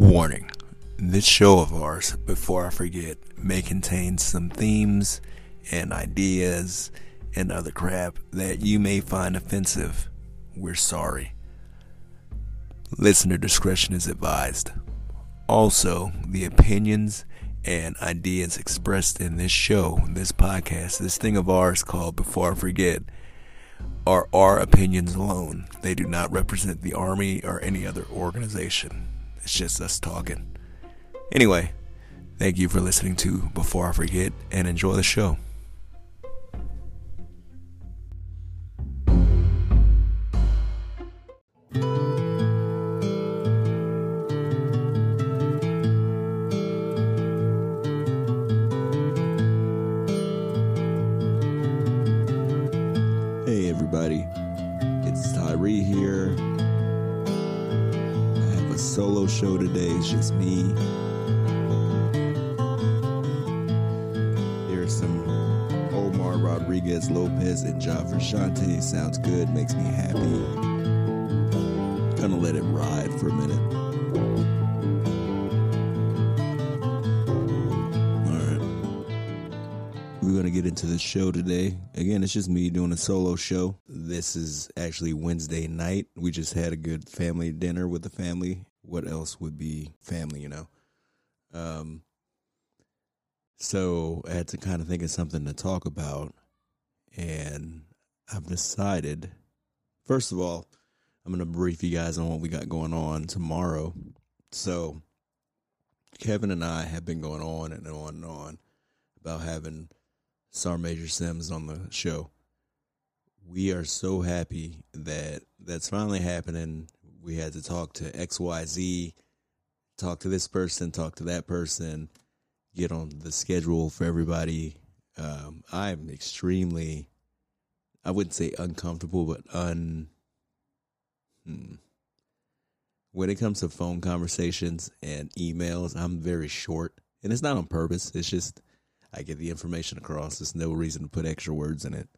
Warning, this show of ours, before I forget, may contain some themes and ideas and other crap that you may find offensive. We're sorry. Listener discretion is advised. Also, the opinions and ideas expressed in this show, this podcast, this thing of ours called Before I Forget, are our opinions alone. They do not represent the Army or any other organization. It's just us talking. Anyway, thank you for listening to Before I Forget and enjoy the show. Show today is just me. Here's some Omar Rodriguez Lopez and John Frusciante. Sounds good, makes me happy. Gonna let it ride for a minute. Alright, we're gonna get into the show today. Again, it's just me doing a solo show. This is actually Wednesday night. We just had a good family dinner with the family. What else would be family, you know? So I had to kind of think of something to talk about. And I've decided, first of all, I'm going to brief you guys on what we got going on tomorrow. So Kevin and I have been going on and on and on about having Sergeant Major Sims on the show. We are so happy that that's finally happening. We had to talk to XYZ, talk to this person, talk to that person, get on the schedule for everybody. I'm extremely, I wouldn't say uncomfortable, but when it comes to phone conversations and emails, I'm very short. And it's not on purpose. It's just I get the information across. There's no reason to put extra words in it.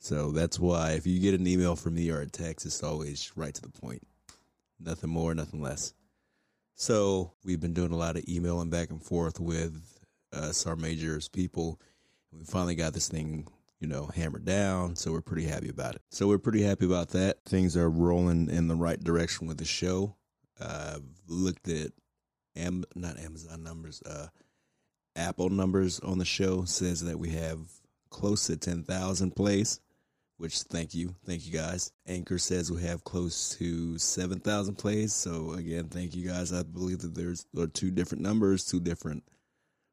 So that's why if you get an email from me or a text, it's always right to the point. Nothing more, nothing less. So we've been doing a lot of emailing back and forth with Sergeant Major's people. We finally got this thing, you know, hammered down. So we're pretty happy about it. So we're pretty happy about that. Things are rolling in the right direction with the show. I've looked at Apple numbers on the show. Says that we have close to 10,000 plays. Which, thank you guys. Anchor says we have close to 7,000 plays, so again, thank you guys. I believe that there are two different numbers, two different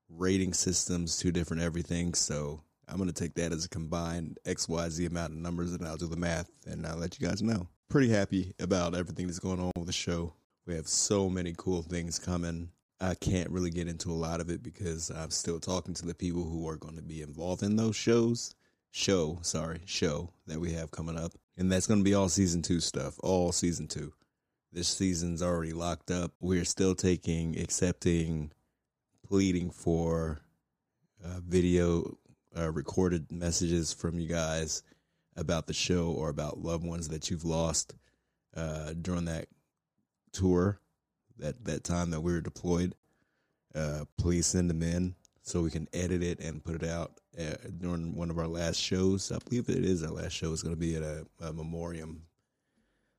rating systems, two different everything, so I'm going to take that as a combined XYZ amount of numbers, and I'll do the math, and I'll let you guys know. Pretty happy about everything that's going on with the show. We have so many cool things coming. I can't really get into a lot of it because I'm still talking to the people who are going to be involved in those show that we have coming up. And that's going to be all season 2 stuff, all season 2. This season's already locked up. We're still pleading for video recorded messages from you guys about the show or about loved ones that you've lost during that tour, that time that we were deployed. Please send them in so we can edit it and put it out. During one of our last shows, I believe it is our last show. It's going to be at a memoriam.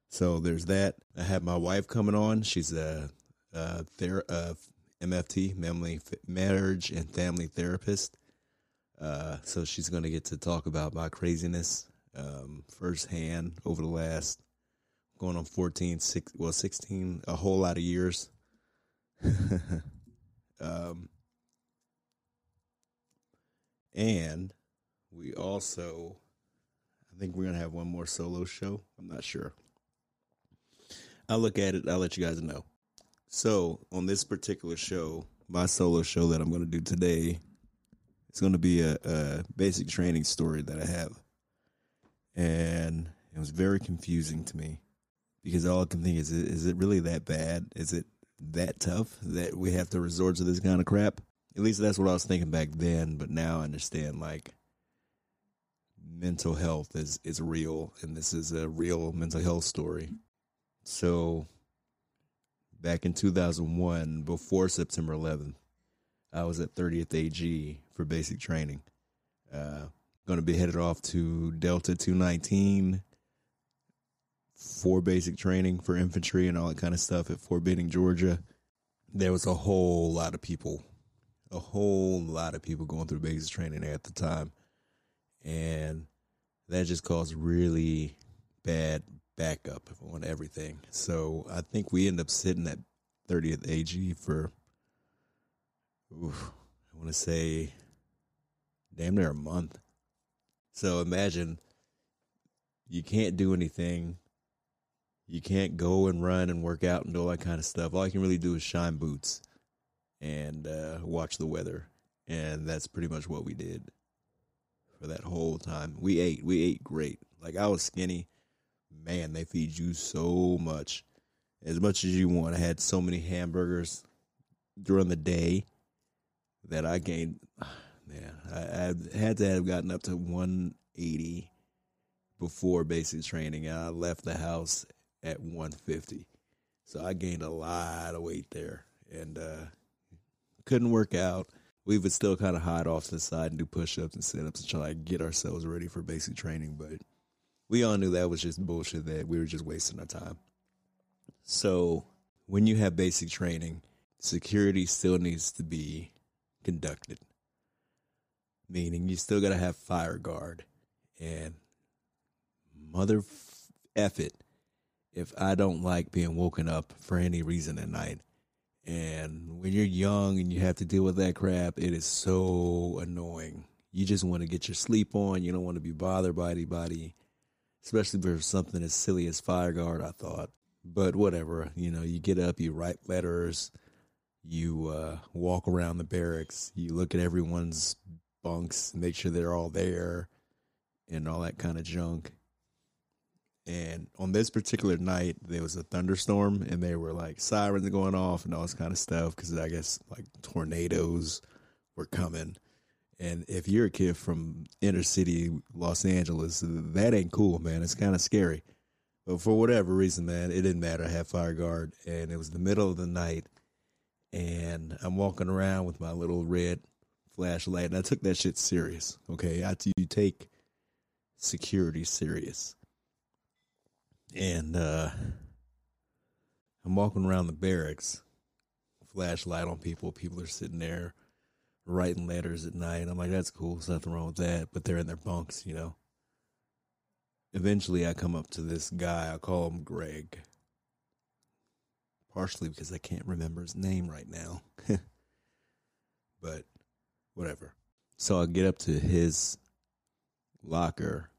So there's that. I have my wife coming on. She's a MFT, marriage and family therapist. So she's going to get to talk about my craziness firsthand over the last, going on 16, a whole lot of years. And we also, I think we're going to have one more solo show. I'm not sure. I'll look at it. I'll let you guys know. So on this particular show, my solo show that I'm going to do today, it's going to be a basic training story that I have. And it was very confusing to me because all I can think is it really that bad? Is it that tough that we have to resort to this kind of crap? At least that's what I was thinking back then, but now I understand, like, mental health is real, and this is a real mental health story. So back in 2001 before September 11th. I was at 30th AG for basic training. Going to be headed off to Delta 219 for basic training for infantry and all that kind of stuff at Fort Benning, Georgia. There was a whole lot of people going through basic training at the time. And that just caused really bad backup on everything. So I think we end up sitting at 30th AG for, I want to say, damn near a month. So imagine you can't do anything. You can't go and run and work out and do all that kind of stuff. All you can really do is shine boots and watch the weather. And that's pretty much what we did for that whole time. We ate great. Like, I was skinny. Man, they feed you so much as you want. I had so many hamburgers during the day that I gained. Man, I had to have gotten up to 180 before basic training, and I left the house at 150. So I gained a lot of weight there, and couldn't work out. We would still kind of hide off to the side and do push-ups and sit-ups and try to get ourselves ready for basic training, but we all knew that was just bullshit, that we were just wasting our time. So when you have basic training, security still needs to be conducted, meaning you still got to have fire guard. And mother F it if I don't like being woken up for any reason at night. And when you're young and you have to deal with that crap, it is so annoying. You just want to get your sleep on. You don't want to be bothered by anybody, especially for something as silly as fire guard, I thought. But whatever, you know, you get up, you write letters, you walk around the barracks, you look at everyone's bunks, make sure they're all there and all that kind of junk. And on this particular night, there was a thunderstorm, and they were like sirens going off and all this kind of stuff, because I guess like tornadoes were coming. And if you're a kid from inner city Los Angeles, that ain't cool, man. It's kind of scary. But for whatever reason, man, it didn't matter. I had fire guard, and it was the middle of the night, and I'm walking around with my little red flashlight, and I took that shit serious, okay? You take security serious. And I'm walking around the barracks, flashlight on people. People are sitting there writing letters at night. I'm like, that's cool. There's nothing wrong with that. But they're in their bunks, you know. Eventually, I come up to this guy. I call him Greg. Partially because I can't remember his name right now. But whatever. So I get up to his locker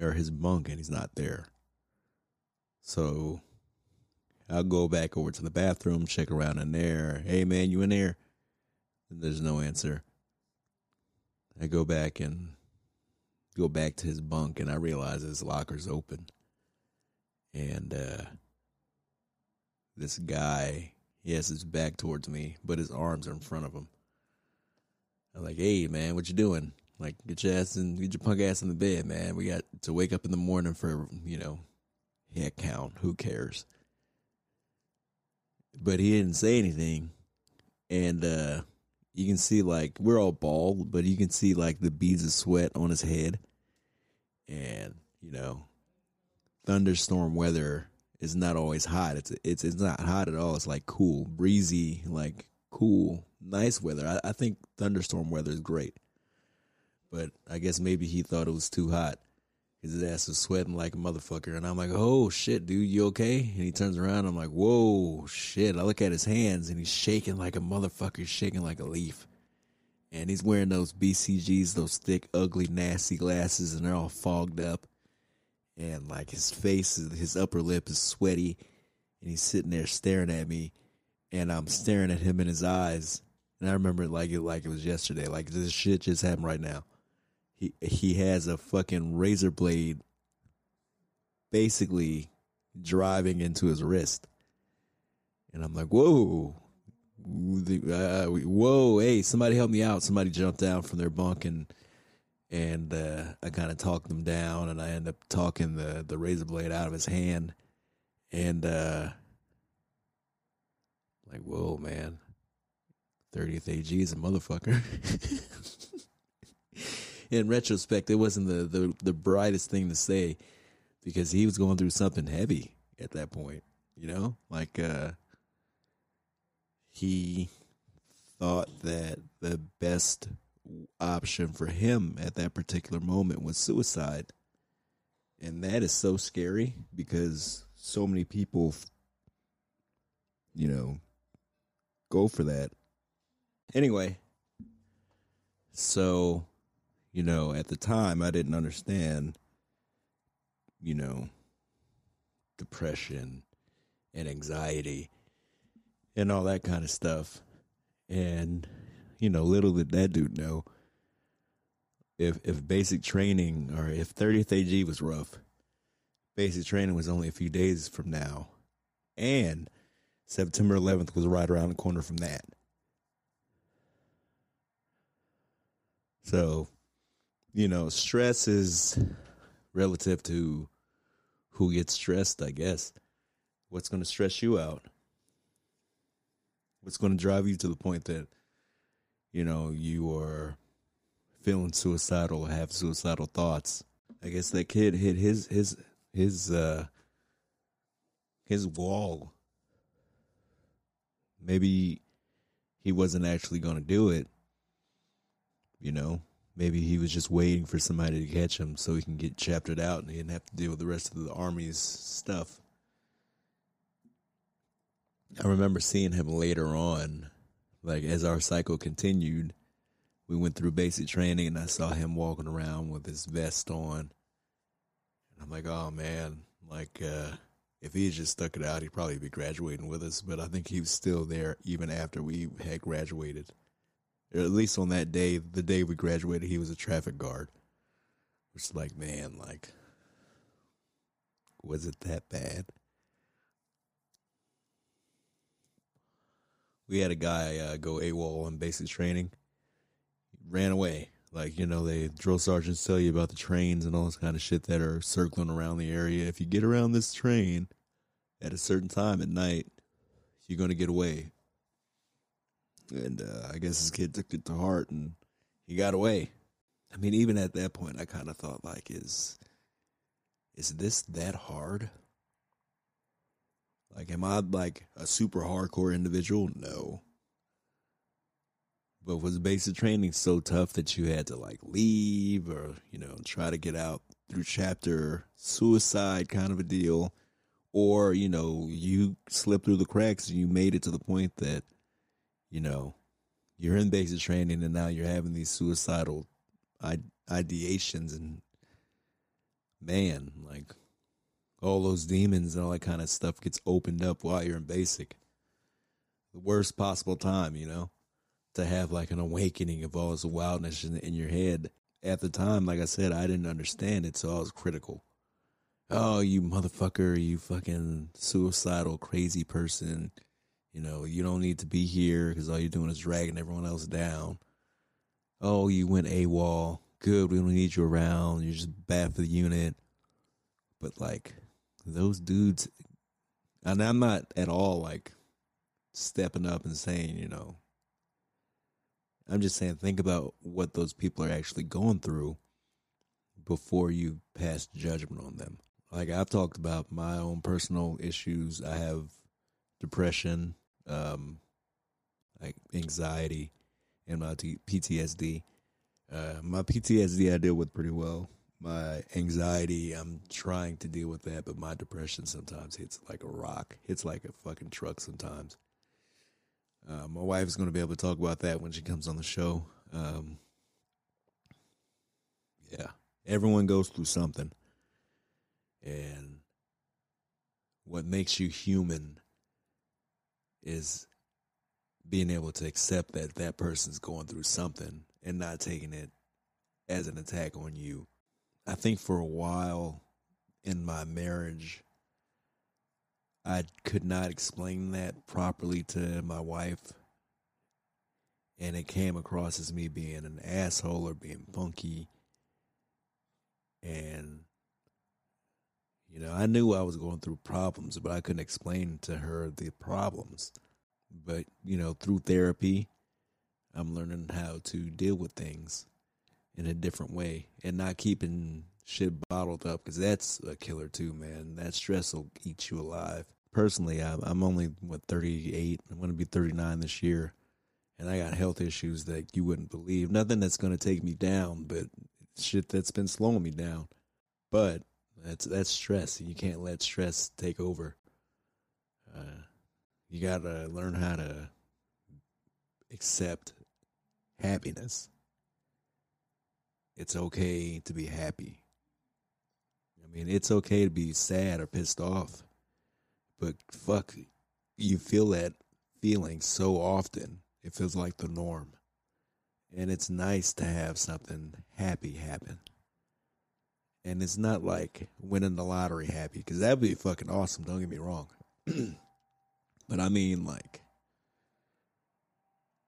or his bunk, and he's not there. So I'll go back over to the bathroom, check around in there. Hey, man, you in there? There's no answer. I go back to his bunk, and I realize his locker's open. And this guy, he has his back towards me, but his arms are in front of him. I'm like, hey, man, what you doing? Like, get your punk ass in the bed, man. We got to wake up in the morning for, you know, head count. Who cares? But he didn't say anything. And you can see, like, we're all bald, but you can see, like, the beads of sweat on his head. And, you know, thunderstorm weather is not always hot. It's not hot at all. It's, like, cool, breezy, like, cool, nice weather. I think thunderstorm weather is great. But I guess maybe he thought it was too hot, because his ass was sweating like a motherfucker. And I'm like, oh, shit, dude, you okay? And he turns around. I'm like, whoa, shit. I look at his hands, and he's shaking like a motherfucker, shaking like a leaf. And he's wearing those BCGs, those thick, ugly, nasty glasses, and they're all fogged up. And, like, his face, his upper lip is sweaty, and he's sitting there staring at me, and I'm staring at him in his eyes. And I remember it like it was yesterday. Like, this shit just happened right now. He has a fucking razor blade basically driving into his wrist. And I'm like, whoa. Whoa, hey, somebody help me out. Somebody jumped down from their bunk, and I kind of talked them down, and I end up talking the razor blade out of his hand. And Like, whoa, man. 30th AG is a motherfucker. In retrospect, it wasn't the brightest thing to say, because he was going through something heavy at that point, you know? Like, he thought that the best option for him at that particular moment was suicide. And that is so scary, because so many people, you know, go for that. Anyway, so, you know, at the time I didn't understand, you know, depression and anxiety and all that kind of stuff. And, you know, little did that dude know, if basic training, or if 30th AG was rough, basic training was only a few days from now. And September 11th was right around the corner from that. So, you know, stress is relative to who gets stressed, I guess. What's going to stress you out? What's going to drive you to the point that, you know, you are feeling suicidal, have suicidal thoughts? I guess that kid hit his wall. Maybe he wasn't actually going to do it. You know, maybe he was just waiting for somebody to catch him so he can get chaptered out and he didn't have to deal with the rest of the Army's stuff. I remember seeing him later on, like as our cycle continued, we went through basic training and I saw him walking around with his vest on. And I'm like, oh man, like if he had just stuck it out, he'd probably be graduating with us. But I think he was still there even after we had graduated. Or at least on that day, the day we graduated, he was a traffic guard. Which is like, man, like, was it that bad? We had a guy go AWOL on basic training. Ran away. Like, you know, they drill sergeants tell you about the trains and all this kind of shit that are circling around the area. If you get around this train at a certain time at night, you're going to get away. And I guess this kid took it to heart and he got away. I mean, even at that point, I kind of thought, like, is this that hard? Like, am I, like, a super hardcore individual? No. But was basic training so tough that you had to, like, leave or, you know, try to get out through chapter suicide kind of a deal? Or, you know, you slipped through the cracks and you made it to the point that, you know, you're in basic training and now you're having these suicidal ideations and, man, like, all those demons and all that kind of stuff gets opened up while you're in basic. The worst possible time, you know, to have, like, an awakening of all this wildness in your head. At the time, like I said, I didn't understand it, so I was critical. Oh, you motherfucker, you fucking suicidal, crazy person. You know, you don't need to be here because all you're doing is dragging everyone else down. Oh, you went AWOL. Good, we don't need you around. You're just bad for the unit. But, like, those dudes, and I'm not at all, like, stepping up and saying, you know, I'm just saying think about what those people are actually going through before you pass judgment on them. Like, I've talked about my own personal issues. I have depression, like anxiety, and my PTSD. My PTSD I deal with pretty well. My anxiety, I'm trying to deal with that, but my depression sometimes hits like a rock. Hits like a fucking truck sometimes. My wife is going to be able to talk about that when she comes on the show. Yeah, everyone goes through something. And what makes you human is being able to accept that that person's going through something and not taking it as an attack on you. I think for a while in my marriage, I could not explain that properly to my wife, and it came across as me being an asshole or being funky. And, you know, I knew I was going through problems, but I couldn't explain to her the problems. But, you know, through therapy, I'm learning how to deal with things in a different way and not keeping shit bottled up, because that's a killer too, man. That stress will eat you alive. Personally, I'm only, 38? I'm going to be 39 this year. And I got health issues that you wouldn't believe. Nothing that's going to take me down, but shit that's been slowing me down. But that's stress. You can't let stress take over. You got to learn how to accept happiness. It's okay to be happy. I mean, it's okay to be sad or pissed off. But fuck, you feel that feeling so often. It feels like the norm. And it's nice to have something happy happen. And it's not like winning the lottery happy, because that would be fucking awesome, don't get me wrong. But I mean, like,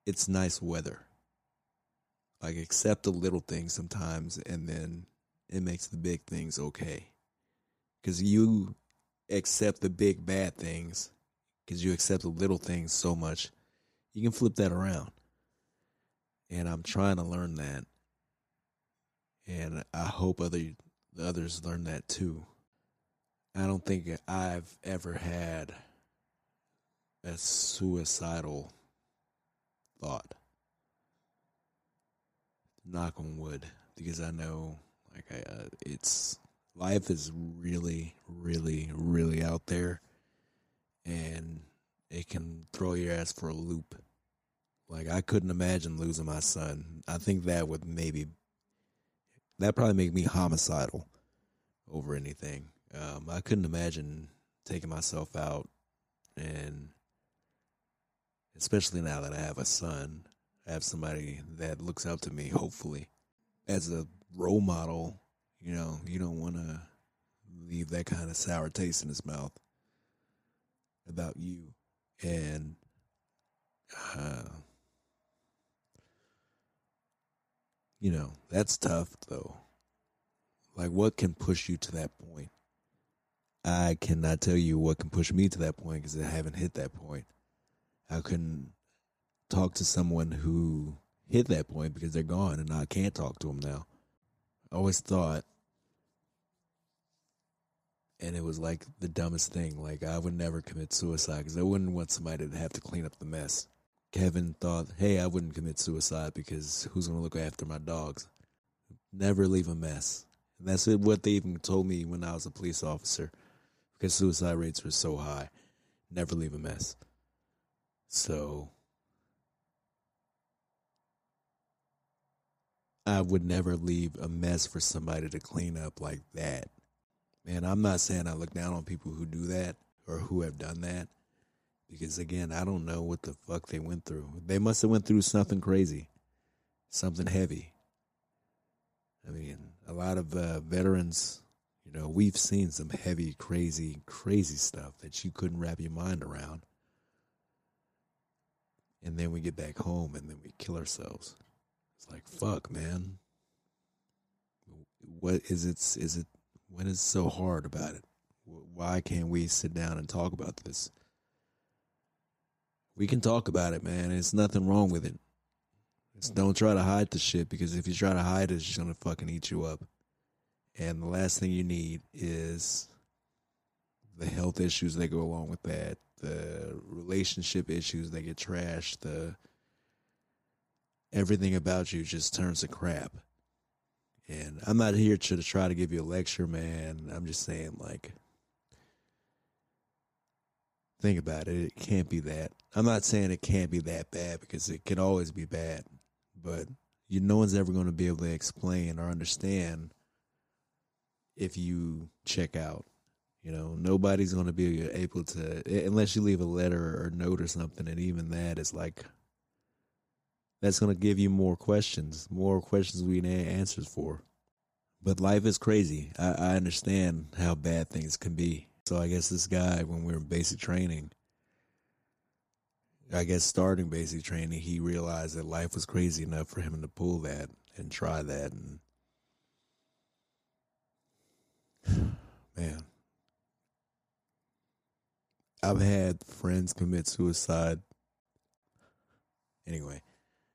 it's nice weather. Like, accept the little things sometimes, and then it makes the big things okay. Because you accept the big bad things, because you accept the little things so much, you can flip that around. And I'm trying to learn that. And I hope others learn that too. I don't think I've ever had a suicidal thought. Knock on wood, because I know, like, life is really, really, really out there, and it can throw your ass for a loop. Like, I couldn't imagine losing my son. I think that probably make me homicidal over anything. I couldn't imagine taking myself out, and especially now that I have a son, I have somebody that looks up to me, hopefully, as a role model. You know, you don't want to leave that kind of sour taste in his mouth about you. And you know, that's tough, though. Like, what can push you to that point? I cannot tell you what can push me to that point, because I haven't hit that point. I couldn't talk to someone who hit that point, because they're gone and I can't talk to them now. I always thought, and it was like the dumbest thing, like, I would never commit suicide, because I wouldn't want somebody to have to clean up the mess. Kevin thought, hey, I wouldn't commit suicide because who's going to look after my dogs? Never leave a mess. And that's what they even told me when I was a police officer, because suicide rates were so high. Never leave a mess. So I would never leave a mess for somebody to clean up like that. Man, I'm not saying I look down on people who do that or who have done that. Because, again, I don't know what the fuck they went through. They must have went through something crazy, something heavy. I mean, a lot of veterans, you know, we've seen some heavy, crazy, crazy stuff that you couldn't wrap your mind around. And then we get back home and then we kill ourselves. It's like, fuck, man. What is it? What is so hard about it? Why can't we sit down and talk about this? We can talk about it, man. There's nothing wrong with it. Just don't try to hide the shit, because if you try to hide it, it's just going to fucking eat you up. And the last thing you need is the health issues that go along with that, the relationship issues that get trashed, everything about you just turns to crap. And I'm not here to try to give you a lecture, man. I'm just saying, like, think about it. It can't be that. I'm not saying it can't be that bad, because it can always be bad. But no one's ever going to be able to explain or understand if you check out. You know, nobody's going to be able to, unless you leave a letter or note or something. And even that is like, that's going to give you more questions we need answers for. But life is crazy. I understand how bad things can be. So I guess this guy, when we were in basic training, I guess starting basic training, he realized that life was crazy enough for him to pull that and try that. And man, I've had friends commit suicide Anyway,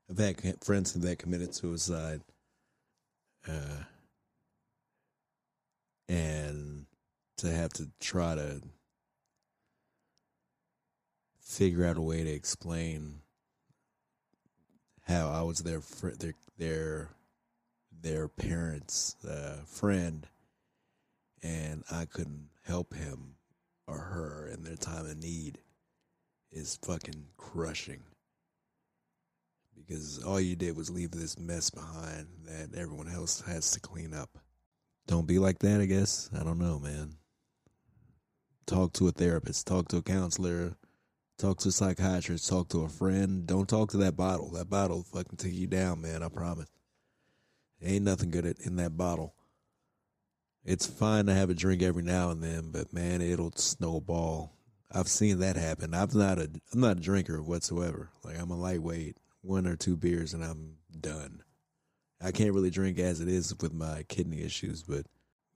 I've had friends that committed suicide. And to have to try to figure out a way to explain how I was their parents' friend, and I couldn't help him or her in their time of need is fucking crushing. Because all you did was leave this mess behind that everyone else has to clean up. Don't be like that, I guess. I don't know, man. Talk to a therapist. Talk to a counselor. Talk to a psychiatrist. Talk to a friend. Don't talk to that bottle. That bottle will fucking take you down, man. I promise. Ain't nothing good in that bottle. It's fine to have a drink every now and then, but, man, it'll snowball. I've seen that happen. I'm not a drinker whatsoever. Like, I'm a lightweight. One or two beers and I'm done. I can't really drink as it is with my kidney issues, but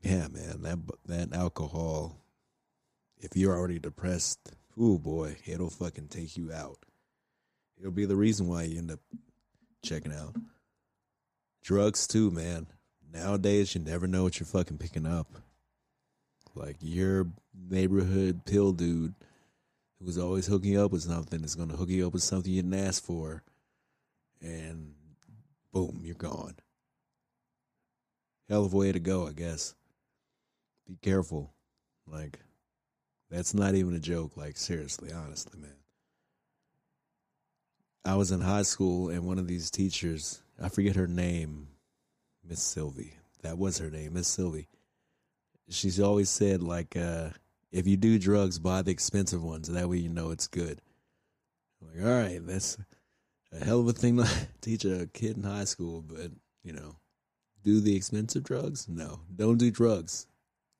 yeah, man, that alcohol, if you're already depressed, ooh boy, it'll fucking take you out. It'll be the reason why you end up checking out. Drugs too, man. Nowadays, you never know what you're fucking picking up. Like your neighborhood pill dude who's always hooking you up with something is going to hook you up with something you didn't ask for. And boom, you're gone. Hell of a way to go, I guess. Be careful. Like, that's not even a joke. Like, seriously, honestly, man. I was in high school, and one of these teachers, I forget her name, Miss Sylvie. That was her name, Miss Sylvie. She's always said, like, if you do drugs, buy the expensive ones. That way you know it's good. I'm like, all right, that's a hell of a thing to teach a kid in high school, but, you know, do the expensive drugs? No, don't do drugs.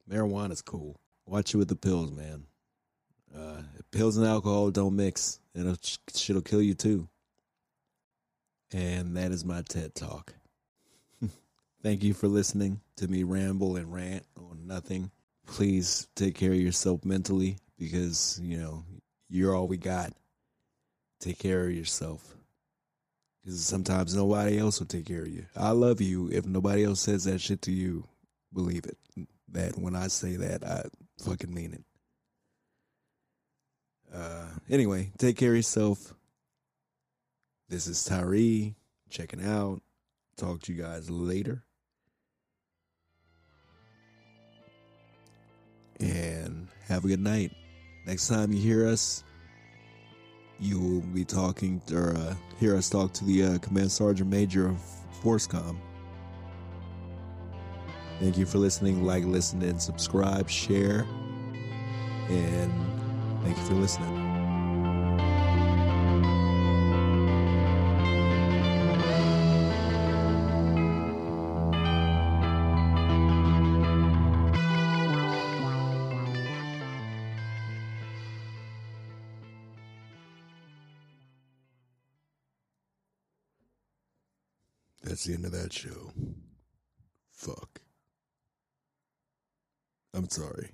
Marijuana's cool. Watch it with the pills, man. Pills and alcohol don't mix, and shit'll kill you too. And that is my TED Talk. Thank you for listening to me ramble and rant on nothing. Please take care of yourself mentally because, you know, you're all we got. Take care of yourself. Because sometimes nobody else will take care of you. I love you. If nobody else says that shit to you, believe it. That when I say that, I fucking mean it. Anyway, take care of yourself. This is Tyree checking out. Talk to you guys later. And have a good night. Next time you hear us, you will be talking or hear us talk to the Command Sergeant Major of ForceCom. Thank you for listening. Like, listen, and subscribe, share, and thank you for listening. That's the end of that show. Fuck. I'm sorry.